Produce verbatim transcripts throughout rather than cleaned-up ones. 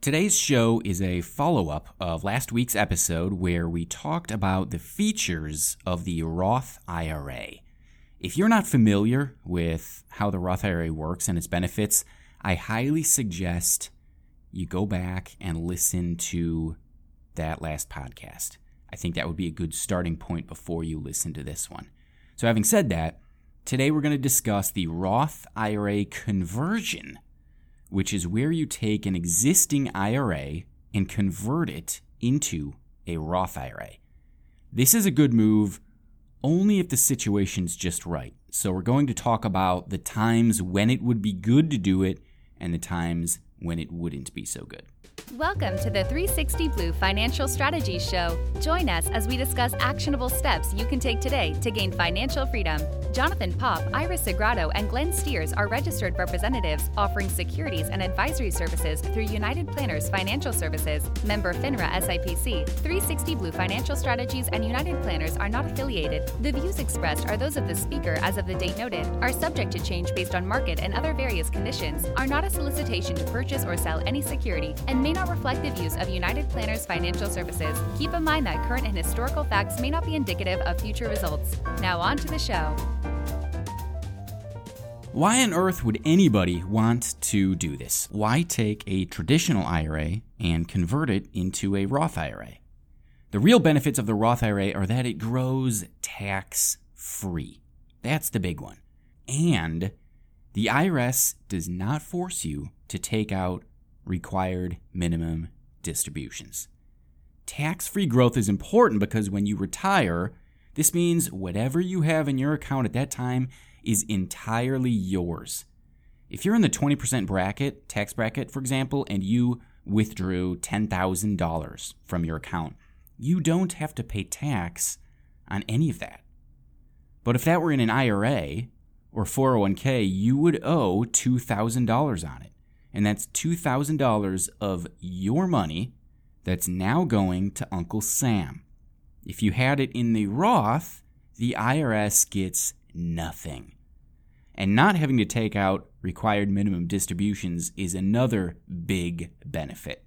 Today's show is a follow-up of last week's episode where we talked about the features of the Roth I R A. If you're not familiar with how the Roth I R A works and its benefits, I highly suggest you go back and listen to that last podcast. I think that would be a good starting point before you listen to this one. So having said that, today we're going to discuss the Roth I R A conversion, which is where you take an existing I R A and convert it into a Roth I R A. This is a good move only if the situation's just right. So we're going to talk about the times when it would be good to do it and the times when it wouldn't be so good. Welcome to the three sixty Blue Financial Strategies Show. Join us as we discuss actionable steps you can take today to gain financial freedom. Jonathan Pop, Iris Sagrado, and Glenn Steers are registered representatives offering securities and advisory services through United Planners Financial Services, member FINRA S I P C. three sixty Blue Financial Strategies and United Planners are not affiliated. The views expressed are those of the speaker as of the date noted, are subject to change based on market and other various conditions, are not a solicitation to purchase or sell any security, and may not reflect the views of United Planners Financial Services. Keep in mind that current and historical facts may not be indicative of future results. Now on to the show. Why on earth would anybody want to do this? Why take a traditional I R A and convert it into a Roth I R A? The real benefits of the Roth I R A are that it grows tax-free. That's the big one. And the I R S does not force you to take out required minimum distributions. Tax-free growth is important because when you retire, this means whatever you have in your account at that time is entirely yours. If you're in the twenty percent bracket, tax bracket, for example, and you withdrew ten thousand dollars from your account, you don't have to pay tax on any of that. But if that were in an I R A or four oh one k, you would owe two thousand dollars on it. And that's two thousand dollars of your money that's now going to Uncle Sam. If you had it in the Roth, the I R S gets nothing. And not having to take out required minimum distributions is another big benefit.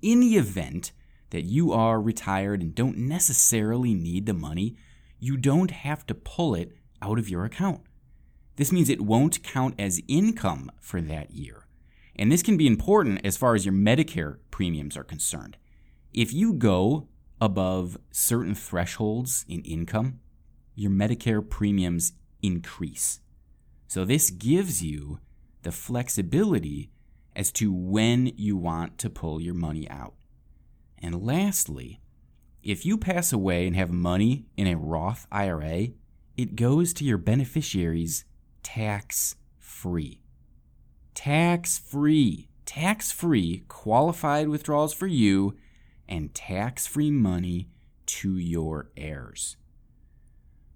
In the event that you are retired and don't necessarily need the money, you don't have to pull it out of your account. This means it won't count as income for that year. And this can be important as far as your Medicare premiums are concerned. If you go above certain thresholds in income, your Medicare premiums increase. So this gives you the flexibility as to when you want to pull your money out. And lastly, if you pass away and have money in a Roth I R A, it goes to your beneficiaries tax-free. Tax-free. Tax-free qualified withdrawals for you and tax-free money to your heirs.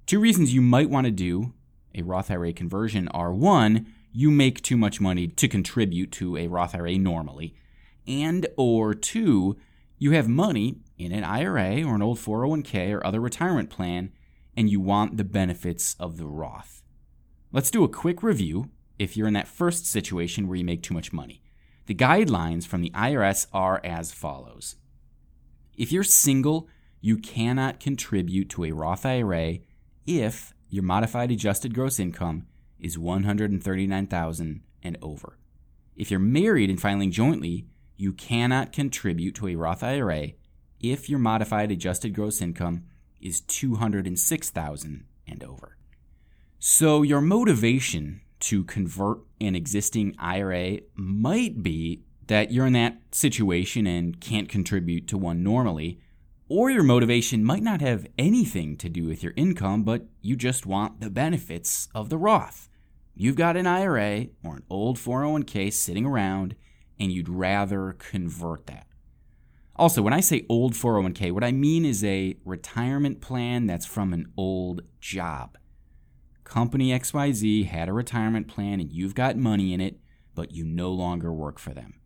Two reasons you might want to do a Roth I R A conversion are, one, you make too much money to contribute to a Roth I R A normally, and or two, you have money in an I R A or an old four oh one k or other retirement plan and you want the benefits of the Roth. Let's do a quick review if you're in that first situation where you make too much money. The guidelines from the I R S are as follows. If you're single, you cannot contribute to a Roth I R A if your modified adjusted gross income is one hundred thirty-nine thousand dollars and over. If you're married and filing jointly, you cannot contribute to a Roth I R A if your modified adjusted gross income is two hundred six thousand dollars and over. So your motivation to convert an existing I R A might be that you're in that situation and can't contribute to one normally, or your motivation might not have anything to do with your income, but you just want the benefits of the Roth. You've got an I R A or an old four oh one k sitting around, and you'd rather convert that. Also, when I say old four oh one k, what I mean is a retirement plan that's from an old job. Company X Y Z had a retirement plan and you've got money in it, but you no longer work for them.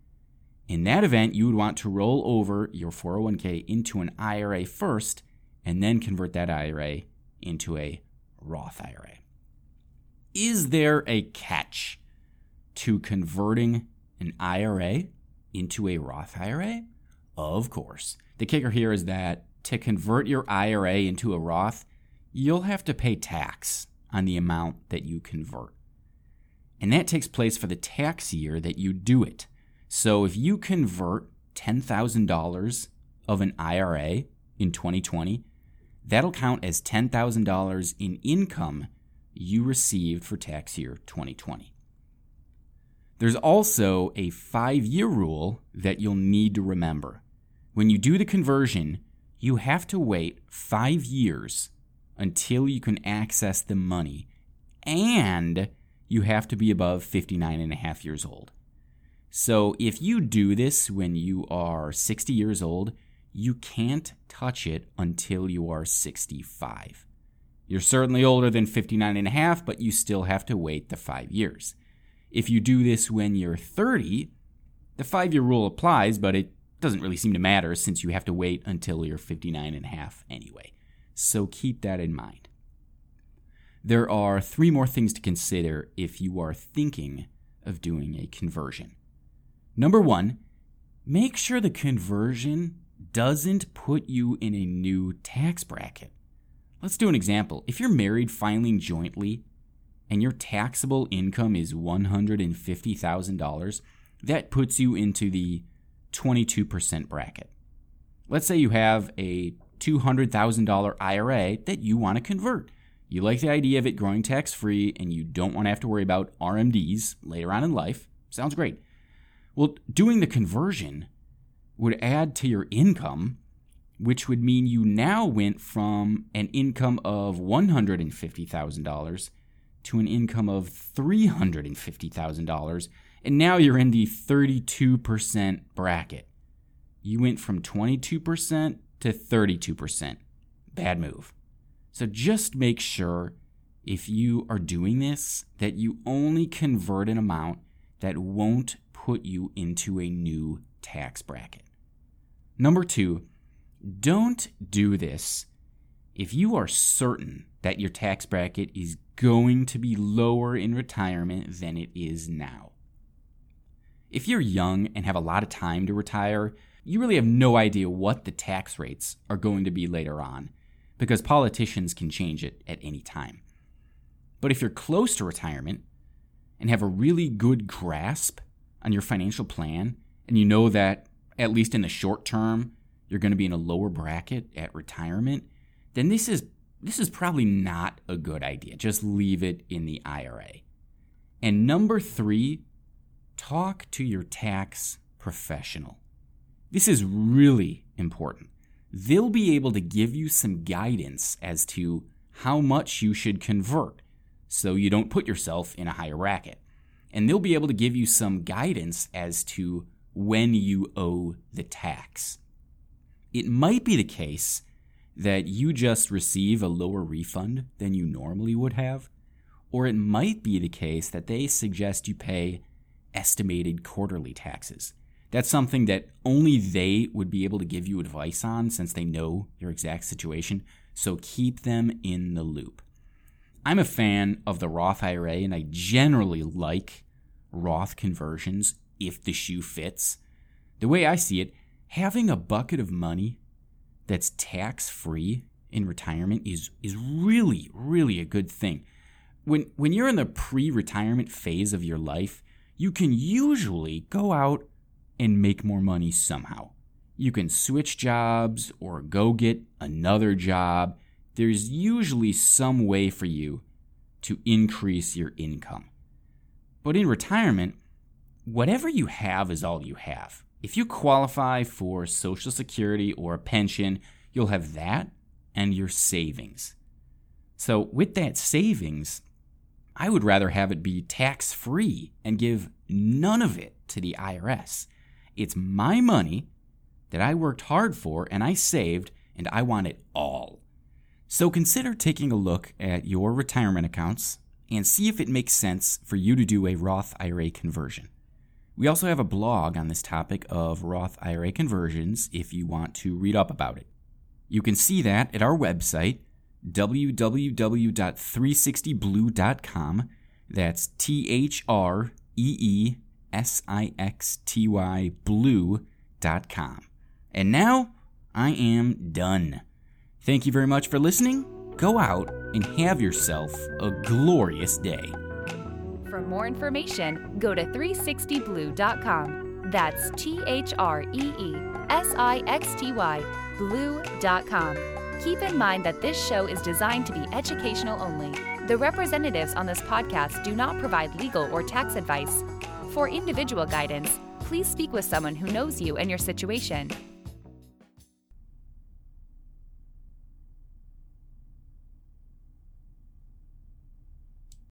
In that event, you would want to roll over your four oh one k into an I R A first and then convert that I R A into a Roth I R A. Is there a catch to converting an I R A into a Roth I R A? Of course. The kicker here is that to convert your I R A into a Roth, you'll have to pay tax on the amount that you convert. And that takes place for the tax year that you do it. So if you convert ten thousand dollars of an I R A in twenty twenty, that'll count as ten thousand dollars in income you received for tax year twenty twenty. There's also a five-year rule that you'll need to remember. When you do the conversion, you have to wait five years until you can access the money, and you have to be above fifty-nine and a half years old. So if you do this when you are sixty years old, you can't touch it until you are sixty-five. You're certainly older than fifty-nine and a half, but you still have to wait the five years. If you do this when you're thirty, the five-year rule applies, but it doesn't really seem to matter since you have to wait until you're fifty-nine and a half anyway. So keep that in mind. There are three more things to consider if you are thinking of doing a conversion. Number one, make sure the conversion doesn't put you in a new tax bracket. Let's do an example. If you're married filing jointly and your taxable income is one hundred fifty thousand dollars, that puts you into the twenty-two percent bracket. Let's say you have a two hundred thousand dollars I R A that you want to convert. You like the idea of it growing tax-free and you don't want to have to worry about R M Ds later on in life. Sounds great. Well, doing the conversion would add to your income, which would mean you now went from an income of one hundred fifty thousand dollars to an income of three hundred fifty thousand dollars, and now you're in the thirty-two percent bracket. You went from twenty-two percent to thirty-two percent. Bad move. So just make sure if you are doing this that you only convert an amount that won't put you into a new tax bracket. Number two, don't do this if you are certain that your tax bracket is going to be lower in retirement than it is now. If you're young and have a lot of time to retire, you really have no idea what the tax rates are going to be later on, because politicians can change it at any time. But if you're close to retirement and have a really good grasp on your financial plan, and you know that, at least in the short term, you're going to be in a lower bracket at retirement, then this is this is probably not a good idea. Just leave it in the I R A. And number three, talk to your tax professional. This is really important. They'll be able to give you some guidance as to how much you should convert so you don't put yourself in a higher bracket. And they'll be able to give you some guidance as to when you owe the tax. It might be the case that you just receive a lower refund than you normally would have, or it might be the case that they suggest you pay estimated quarterly taxes. That's something that only they would be able to give you advice on since they know your exact situation, so keep them in the loop. I'm a fan of the Roth I R A, and I generally like Roth conversions if the shoe fits. The way I see it, having a bucket of money that's tax-free in retirement is is really, really a good thing. When when you're in the pre-retirement phase of your life, you can usually go out and make more money somehow. You can switch jobs or go get another job. There's usually some way for you to increase your income. But in retirement, whatever you have is all you have. If you qualify for Social Security or a pension, you'll have that and your savings. So with that savings, I would rather have it be tax-free and give none of it to the I R S. It's my money that I worked hard for and I saved, and I want it all. So consider taking a look at your retirement accounts and see if it makes sense for you to do a Roth I R A conversion. We also have a blog on this topic of Roth I R A conversions if you want to read up about it. You can see that at our website, w w w dot three sixty blue dot com. That's T H R E E S I X T Y blue dot com. And now I am done. Thank you very much for listening. Go out and have yourself a glorious day. For more information, go to three sixty blue dot com. That's T H R E E S I X T Y blue dot com. Keep in mind that this show is designed to be educational only. The representatives on this podcast do not provide legal or tax advice. For individual guidance, please speak with someone who knows you and your situation.